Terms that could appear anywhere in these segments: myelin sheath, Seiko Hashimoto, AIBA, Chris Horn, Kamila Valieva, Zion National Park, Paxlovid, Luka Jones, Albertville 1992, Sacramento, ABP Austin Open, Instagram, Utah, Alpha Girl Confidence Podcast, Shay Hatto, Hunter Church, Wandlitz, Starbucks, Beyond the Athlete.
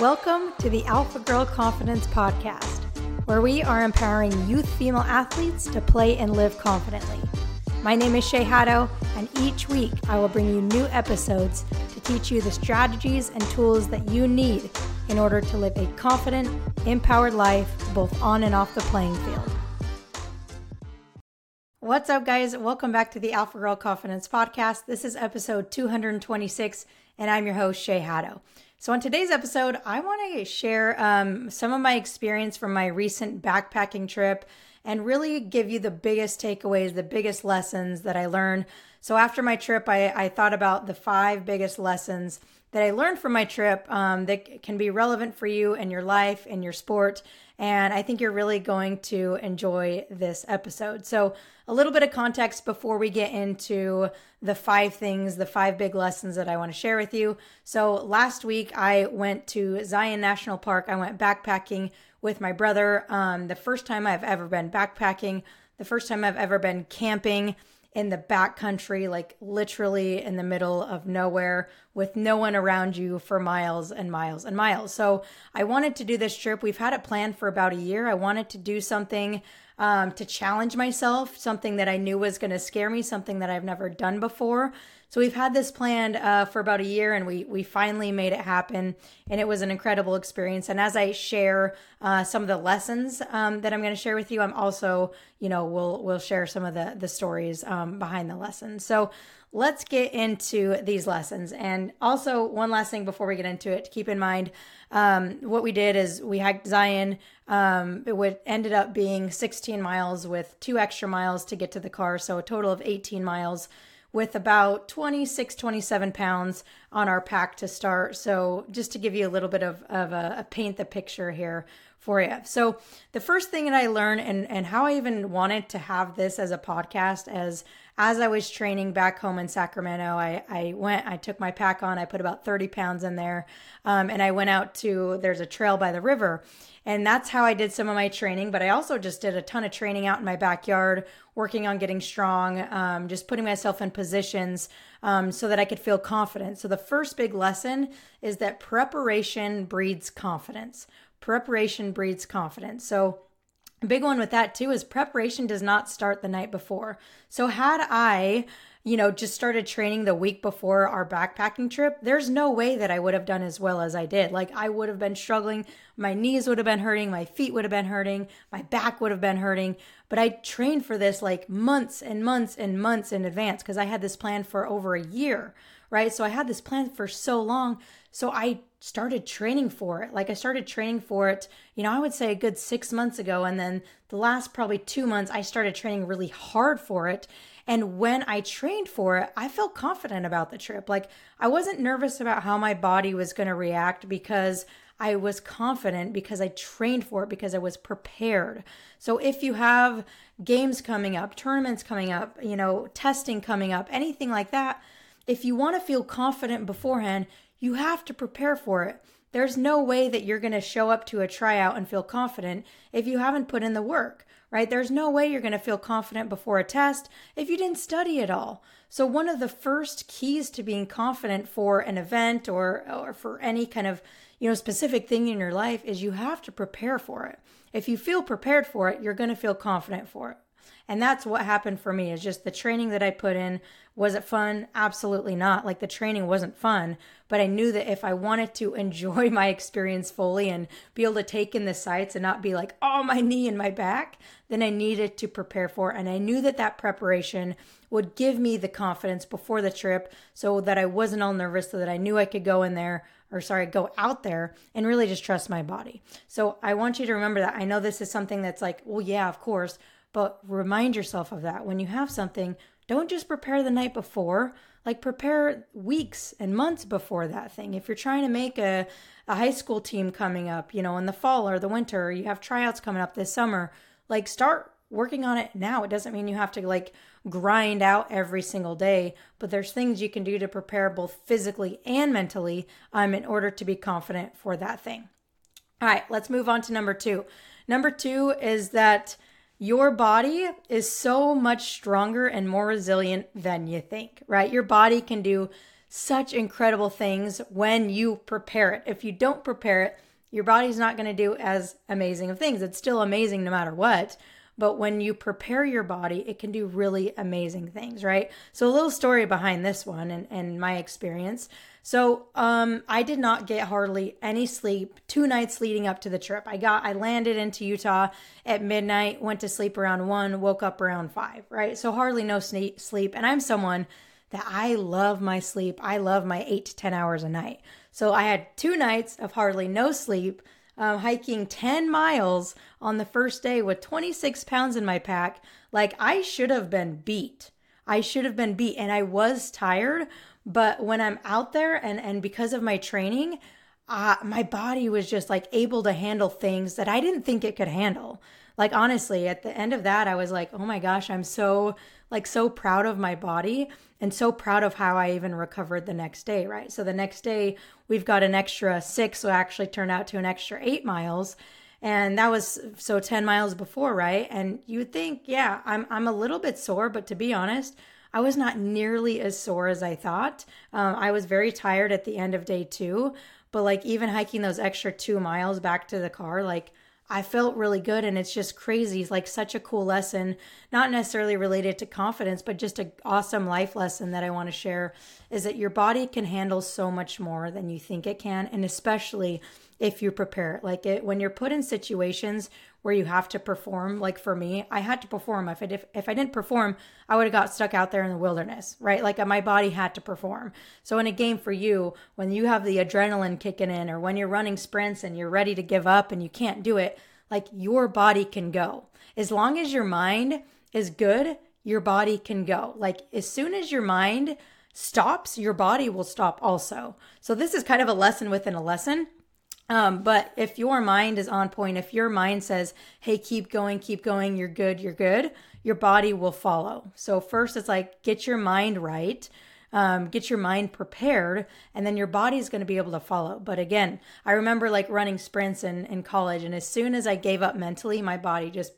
Welcome to the Alpha Girl Confidence Podcast, where we are empowering youth female athletes to play and live confidently. My name is Shay Hatto, and each week I will bring you new episodes to teach you the strategies and tools that you need in order to live a confident, empowered life, both on and off the playing field. What's up, guys? Welcome back to the Alpha Girl Confidence Podcast. This is episode 226, and I'm your host, Shay Hatto. So on today's episode, I want to share some of my experience from my recent backpacking trip and really give you the biggest takeaways, the biggest lessons that I learned. So after my trip, I thought about the 5 biggest lessons that I learned from my trip that can be relevant for you and your life and your sport. And I think you're really going to enjoy this episode. So a little bit of context before we get into the 5 things, the 5 big lessons that I want to share with you. So last week I went to Zion National Park. I went backpacking with my brother. The first time I've ever been backpacking, the first time I've ever been camping in the backcountry, like literally in the middle of nowhere with no one around you for miles and miles and miles. So I wanted to do this trip. We've had it planned for about a year. I wanted to do something to challenge myself, something that I knew was going to scare me, something that I've never done before. So we've had this planned for about a year, and we finally made it happen, and it was an incredible experience. And as I share some of the lessons that I'm going to share with you, I'm also, we'll share some of the stories behind the lessons. So let's get into these lessons. And also, one last thing before we get into it, keep in mind what we did is we hiked Zion. It ended up being 16 miles with 2 extra miles to get to the car, so a total of 18 miles. With about 26, 27 pounds on our pack to start. So just to give you a little bit of a paint the picture here for you. So the first thing that I learned and how I even wanted to have this as a podcast as I was training back home in Sacramento, I took my pack on, I put about 30 pounds in there, and I went out to, there's a trail by the river, and that's how I did some of my training. But I also just did a ton of training out in my backyard, working on getting strong, just putting myself in positions so that I could feel confident. So the first big lesson is that preparation breeds confidence. Preparation breeds confidence. So a big one with that too is preparation does not start the night before. So had I, just started training the week before our backpacking trip, there's no way that I would have done as well as I did. Like, I would have been struggling. My knees would have been hurting. My feet would have been hurting. My back would have been hurting. But I trained for this like months and months and months in advance because I had this plan for over a year, right? So I had this plan for so long. So I started training for it. Like, I started training for it, I would say a good 6 months ago. And then the last probably 2 months, I started training really hard for it. And when I trained for it, I felt confident about the trip. Like, I wasn't nervous about how my body was going to react because I was confident, because I trained for it, because I was prepared. So if you have games coming up, tournaments coming up, testing coming up, anything like that, if you want to feel confident beforehand, you have to prepare for it. There's no way that you're going to show up to a tryout and feel confident if you haven't put in the work, right? There's no way you're going to feel confident before a test if you didn't study at all. So one of the first keys to being confident for an event or for any kind of, specific thing in your life is you have to prepare for it. If you feel prepared for it, you're going to feel confident for it. And that's what happened for me, is just the training that I put in. Was it fun? Absolutely not. Like, the training wasn't fun, but I knew that if I wanted to enjoy my experience fully and be able to take in the sights and not be like, oh, my knee and my back, then I needed to prepare for it. And I knew that that preparation would give me the confidence before the trip so that I wasn't all nervous, so that I knew I could go out there and really just trust my body. So I want you to remember that. I know this is something that's like, well, yeah, of course. But remind yourself of that. When you have something, don't just prepare the night before, like, prepare weeks and months before that thing. If you're trying to make a high school team coming up, in the fall or the winter, or you have tryouts coming up this summer, like, start working on it now. It doesn't mean you have to like grind out every single day, but there's things you can do to prepare both physically and mentally in order to be confident for that thing. All right, let's move on to number 2. Number 2 is that your body is so much stronger and more resilient than you think, right? Your body can do such incredible things when you prepare it. If you don't prepare it, your body's not going to do as amazing of things. It's still amazing no matter what. But when you prepare your body, it can do really amazing things, right? So a little story behind this one and my experience. So I did not get hardly any sleep 2 nights leading up to the trip. I landed into Utah at midnight, went to sleep around 1, woke up around 5, right? So hardly no sleep. And I'm someone that I love my sleep. I love my 8 to 10 hours a night. So I had 2 nights of hardly no sleep, hiking 10 miles on the first day with 26 pounds in my pack. Like, I should have been beat. And I was tired, but when I'm out there and because of my training, my body was just like able to handle things that I didn't think it could handle. Like, honestly, at the end of that, I was like, oh my gosh, I'm so proud of my body and so proud of how I even recovered the next day, right? So the next day we've got an extra 6, so actually turned out to an extra 8 miles. And that was, so 10 miles before, right? And you would think, yeah, I'm a little bit sore, but to be honest, I was not nearly as sore as I thought. I was very tired at the end of day 2, but like even hiking those extra 2 miles back to the car, like I felt really good. And it's just crazy. It's like such a cool lesson, not necessarily related to confidence, but just an awesome life lesson that I want to share is that your body can handle so much more than you think it can. And especially if you prepare it, like it, when you're put in situations where you have to perform, like for me, I had to perform. If I didn't perform, I would have got stuck out there in the wilderness, right? Like my body had to perform. So in a game for you, when you have the adrenaline kicking in, or when you're running sprints and you're ready to give up and you can't do it, like your body can go. As long as your mind is good, your body can go. Like as soon as your mind stops, your body will stop also. So this is kind of a lesson within a lesson. But if your mind is on point, if your mind says, hey, keep going, you're good, your body will follow. So first it's like, get your mind right, get your mind prepared, and then your body's going to be able to follow. But again, I remember like running sprints in college, and as soon as I gave up mentally, my body just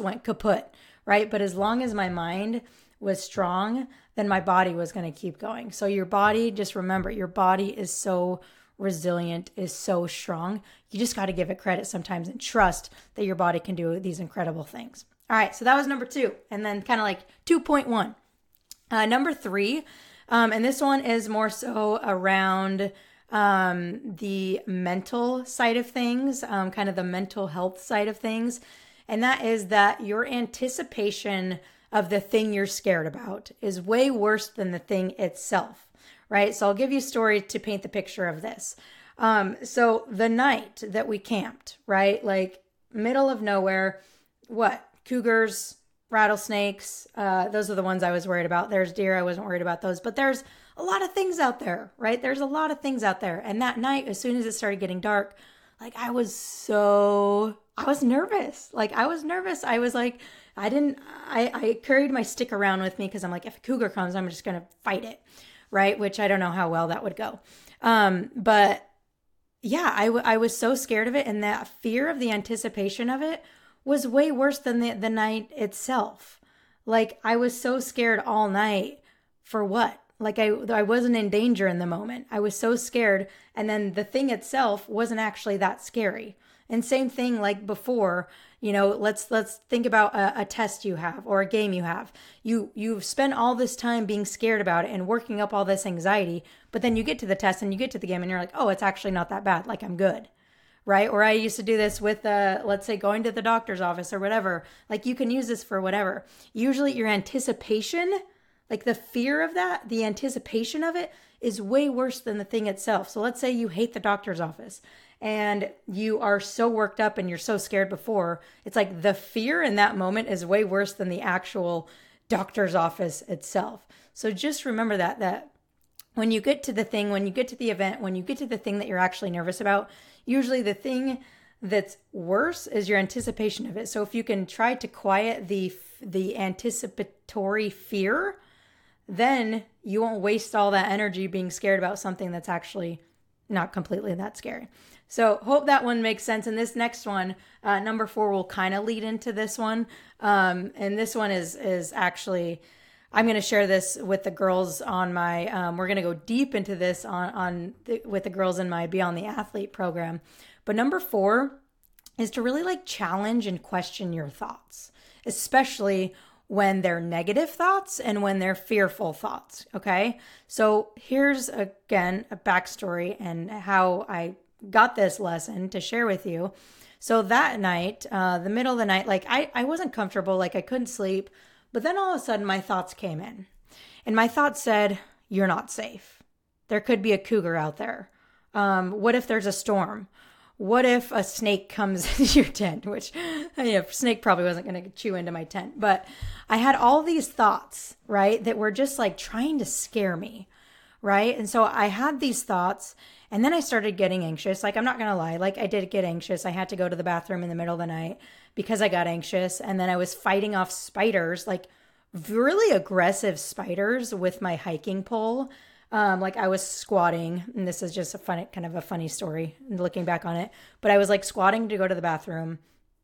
went kaput, right? But as long as my mind was strong, then my body was going to keep going. So your body, just remember, your body is so resilient, is so strong. You just got to give it credit sometimes and trust that your body can do these incredible things. All right. So that was number 2. And then kind of like 2.1. Number 3. And this one is more so around the mental side of things, kind of the mental health side of things. And that is that your anticipation of the thing you're scared about is way worse than the thing itself. Right? So I'll give you a story to paint the picture of this. So the night that we camped, right? Like middle of nowhere, what? Cougars, rattlesnakes. Those are the ones I was worried about. There's deer. I wasn't worried about those, but there's a lot of things out there, right? And that night, as soon as it started getting dark, like I was nervous. I was like, I carried my stick around with me because I'm like, if a cougar comes, I'm just going to fight it. Right? Which I don't know how well that would go. But yeah, I was so scared of it. And that fear of the anticipation of it was way worse than the night itself. Like I was so scared all night for what? Like I wasn't in danger in the moment. I was so scared. And then the thing itself wasn't actually that scary. And same thing like before, you know, let's think about a test you have or a game you have. You've spent all this time being scared about it and working up all this anxiety, but then you get to the test and you get to the game and you're like, oh, it's actually not that bad. Like I'm good, right? Or I used to do this with, let's say going to the doctor's office or whatever. Like you can use this for whatever. Usually your anticipation, like the fear of that, the anticipation of it is way worse than the thing itself. So let's say you hate the doctor's office and you are so worked up and you're so scared before. It's like the fear in that moment is way worse than the actual doctor's office itself. So just remember that when you get to the thing, when you get to the event, when you get to the thing that you're actually nervous about, usually the thing that's worse is your anticipation of it. So if you can try to quiet the anticipatory fear, then you won't waste all that energy being scared about something that's actually not completely that scary. So hope that one makes sense. And this next one, number 4, will kind of lead into this one. And this one is actually, I'm going to share this with the girls on my, we're going to go deep into this with the girls in my Beyond the Athlete program. But number 4 is to really like challenge and question your thoughts, especially when they're negative thoughts and when they're fearful thoughts. Okay. So here's again, a backstory and how I got this lesson to share with you. So that night, the middle of the night, like I wasn't comfortable, like I couldn't sleep. But then all of a sudden my thoughts came in and my thoughts said, you're not safe. There could be a cougar out there. What if there's a storm? What if a snake comes into your tent? Which, snake probably wasn't going to chew into my tent. But I had all these thoughts, right, that were just like trying to scare me, right? And so I had these thoughts, and then I started getting anxious. Like, I'm not going to lie. Like, I did get anxious. I had to go to the bathroom in the middle of the night because I got anxious. And then I was fighting off spiders, like really aggressive spiders with my hiking pole. Like I was squatting, and this is just a funny story looking back on it, but I was like squatting to go to the bathroom,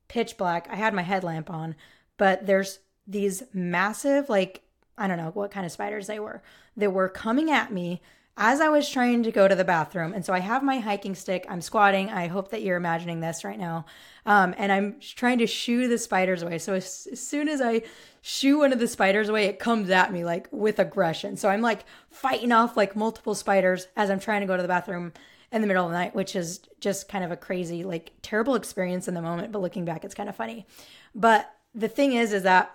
pitch black. I had my headlamp on, but there's these massive, like, I don't know what kind of spiders they were. They were coming at me as I was trying to go to the bathroom. And so I have my hiking stick, I'm squatting. I hope that you're imagining this right now. And I'm trying to shoo the spiders away. So as soon as I shoo one of the spiders away, it comes at me like with aggression. So I'm like fighting off like multiple spiders as I'm trying to go to the bathroom in the middle of the night, which is just kind of a crazy, like terrible experience in the moment. But looking back, it's kind of funny. But the thing is that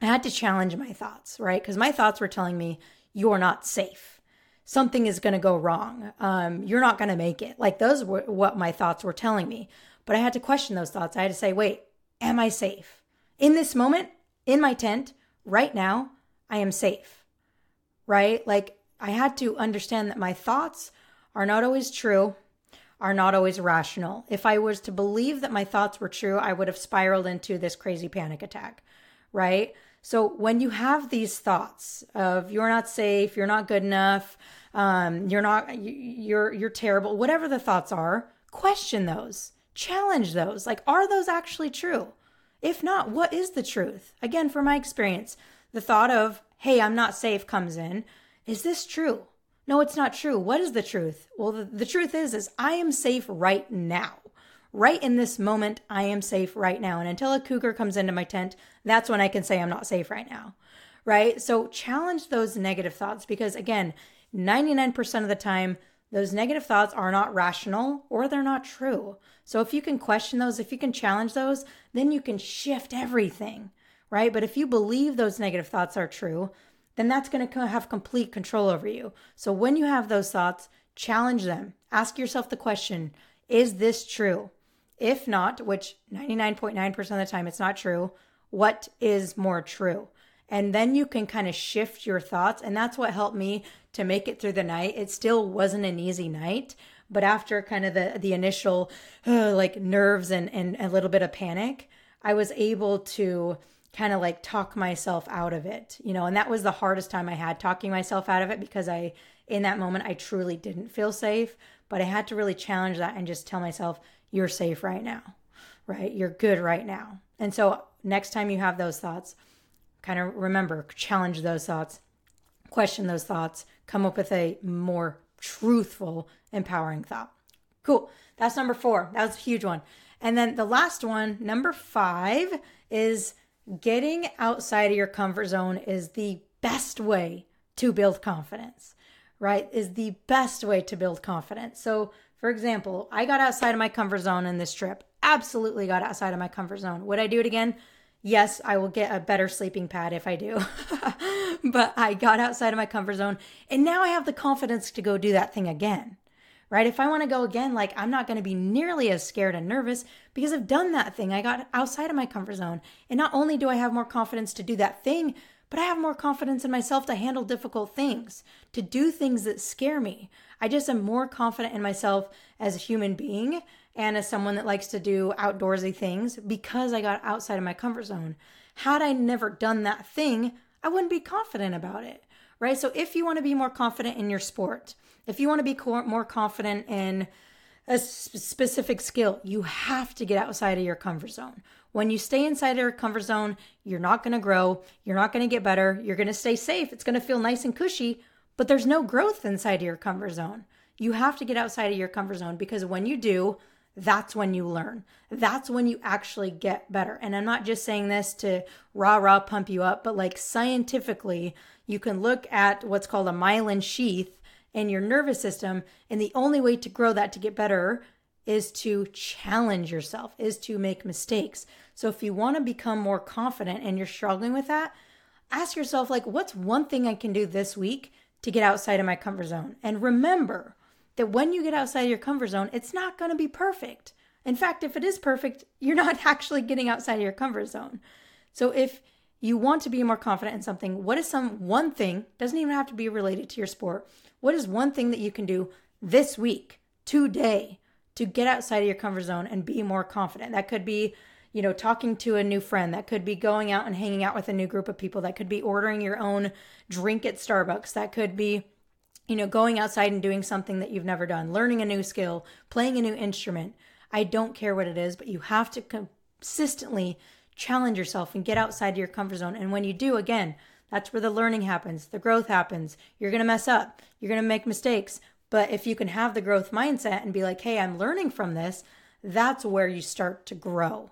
I had to challenge my thoughts, right? Because my thoughts were telling me, you're not safe. Something is going to go wrong. You're not going to make it. Like those were what my thoughts were telling me. But I had to question those thoughts. I had to say, wait, am I safe? In this moment, in my tent, right now, I am safe, right? Like I had to understand that my thoughts are not always true, are not always rational. If I was to believe that my thoughts were true, I would have spiraled into this crazy panic attack, right? So when you have these thoughts of you're not safe, you're not good enough, you're terrible, whatever the thoughts are, question those, challenge those. Like, are those actually true? If not, what is the truth? Again, from my experience, the thought of, hey, I'm not safe comes in. Is this true? No, it's not true. What is the truth? Well, the truth is I am safe right now. Right in this moment, I am safe right now. And until a cougar comes into my tent, that's when I can say I'm not safe right now, right? So challenge those negative thoughts because, again, 99% of the time, those negative thoughts are not rational or they're not true. So if you can question those, if you can challenge those, then you can shift everything, right? But if you believe those negative thoughts are true, then that's going to have complete control over you. So when you have those thoughts, challenge them. Ask yourself the question, is this true? If not, which 99.9% of the time it's not true, what is more true? And then you can kind of shift your thoughts. And that's what helped me to make it through the night. It still wasn't an easy night. But after kind of the initial like nerves and a little bit of panic, I was able to kind of like talk myself out of it, and that was the hardest time I had, talking myself out of it, because in that moment, I truly didn't feel safe, but I had to really challenge that and just tell myself, you're safe right now, right? You're good right now. And so next time you have those thoughts, kind of remember, challenge those thoughts, question those thoughts, come up with a more truthful, empowering thought. Cool. That's number 4. That was a huge one. And then the last one, number 5, is getting outside of your comfort zone is the best way to build confidence, right? Is the best way to build confidence. So for example, I got outside of my comfort zone in this trip. Absolutely got outside of my comfort zone. Would I do it again? Yes, I will get a better sleeping pad if I do. But I got outside of my comfort zone and now I have the confidence to go do that thing again, right? If I want to go again, like I'm not going to be nearly as scared and nervous because I've done that thing. I got outside of my comfort zone. And not only do I have more confidence to do that thing, but I have more confidence in myself to handle difficult things, to do things that scare me. I just am more confident in myself as a human being and as someone that likes to do outdoorsy things because I got outside of my comfort zone. Had I never done that thing, I wouldn't be confident about it, right? So if you want to be more confident in your sport, if you want to be more confident in a specific skill, you have to get outside of your comfort zone. When you stay inside your comfort zone, you're not going to grow. You're not going to get better. You're going to stay safe. It's going to feel nice and cushy, but there's no growth inside of your comfort zone. You have to get outside of your comfort zone, because when you do, that's when you learn. That's when you actually get better. And I'm not just saying this to rah-rah pump you up, but like scientifically, you can look at what's called a myelin sheath in your nervous system. And the only way to grow that, to get better, is to challenge yourself, is to make mistakes. So if you want to become more confident and you're struggling with that, ask yourself, like, what's one thing I can do this week to get outside of my comfort zone? And remember that when you get outside of your comfort zone, it's not going to be perfect. In fact, if it is perfect, you're not actually getting outside of your comfort zone. So if you want to be more confident in something, what is one thing, doesn't even have to be related to your sport, what is one thing that you can do this week, today, to get outside of your comfort zone and be more confident? That could be, you know, talking to a new friend. That could be going out and hanging out with a new group of people. That could be ordering your own drink at Starbucks. That could be, you know, going outside and doing something that you've never done, learning a new skill, playing a new instrument. I don't care what it is, but you have to consistently challenge yourself and get outside your comfort zone. And when you do, again, that's where the learning happens, the growth happens. You're going to mess up. You're going to make mistakes. But if you can have the growth mindset and be like, hey, I'm learning from this, that's where you start to grow.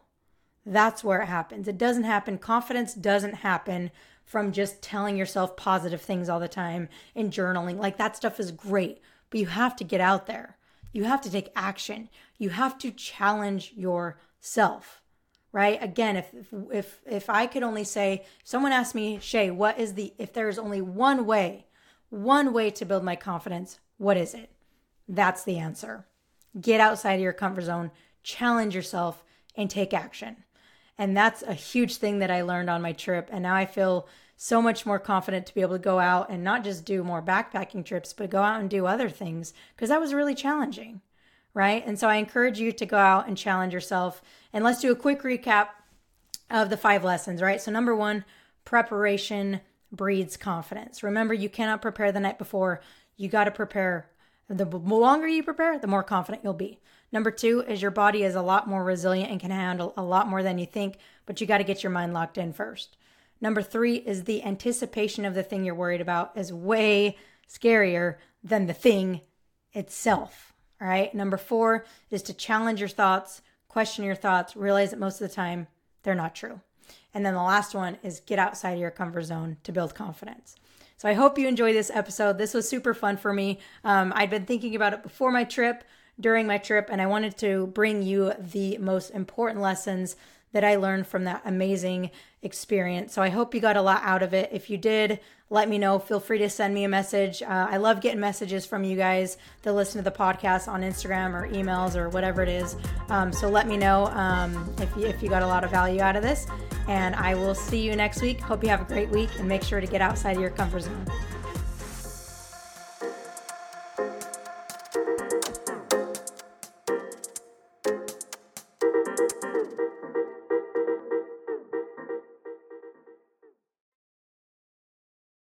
That's where it happens. It doesn't happen. Confidence doesn't happen from just telling yourself positive things all the time and journaling. Like, that stuff is great, but you have to get out there. You have to take action. You have to challenge yourself, right? Again, if I could only say, someone asked me, Shay, if there's only one way to build my confidence, what is it? That's the answer. Get outside of your comfort zone, challenge yourself, and take action. And that's a huge thing that I learned on my trip. And now I feel so much more confident to be able to go out and not just do more backpacking trips, but go out and do other things, because that was really challenging, right? And so I encourage you to go out and challenge yourself. And let's do a quick recap of the 5 lessons, right? So number 1, preparation breeds confidence. Remember, you cannot prepare the night before. You got to prepare. The longer you prepare, the more confident you'll be. Number 2 is your body is a lot more resilient and can handle a lot more than you think, but you got to get your mind locked in first. Number 3 is the anticipation of the thing you're worried about is way scarier than the thing itself, all right? Number 4 is to challenge your thoughts, question your thoughts, realize that most of the time they're not true. And then the last one is get outside of your comfort zone to build confidence. So I hope you enjoy this episode. This was super fun for me. I'd been thinking about it before my trip, during my trip, and I wanted to bring you the most important lessons that I learned from that amazing experience. So I hope you got a lot out of it. If you did, let me know. Feel free to send me a message. I love getting messages from you guys that listen to the podcast on Instagram or emails or whatever it is. So let me know if you got a lot of value out of this. And I will see you next week. Hope you have a great week, and make sure to get outside of your comfort zone.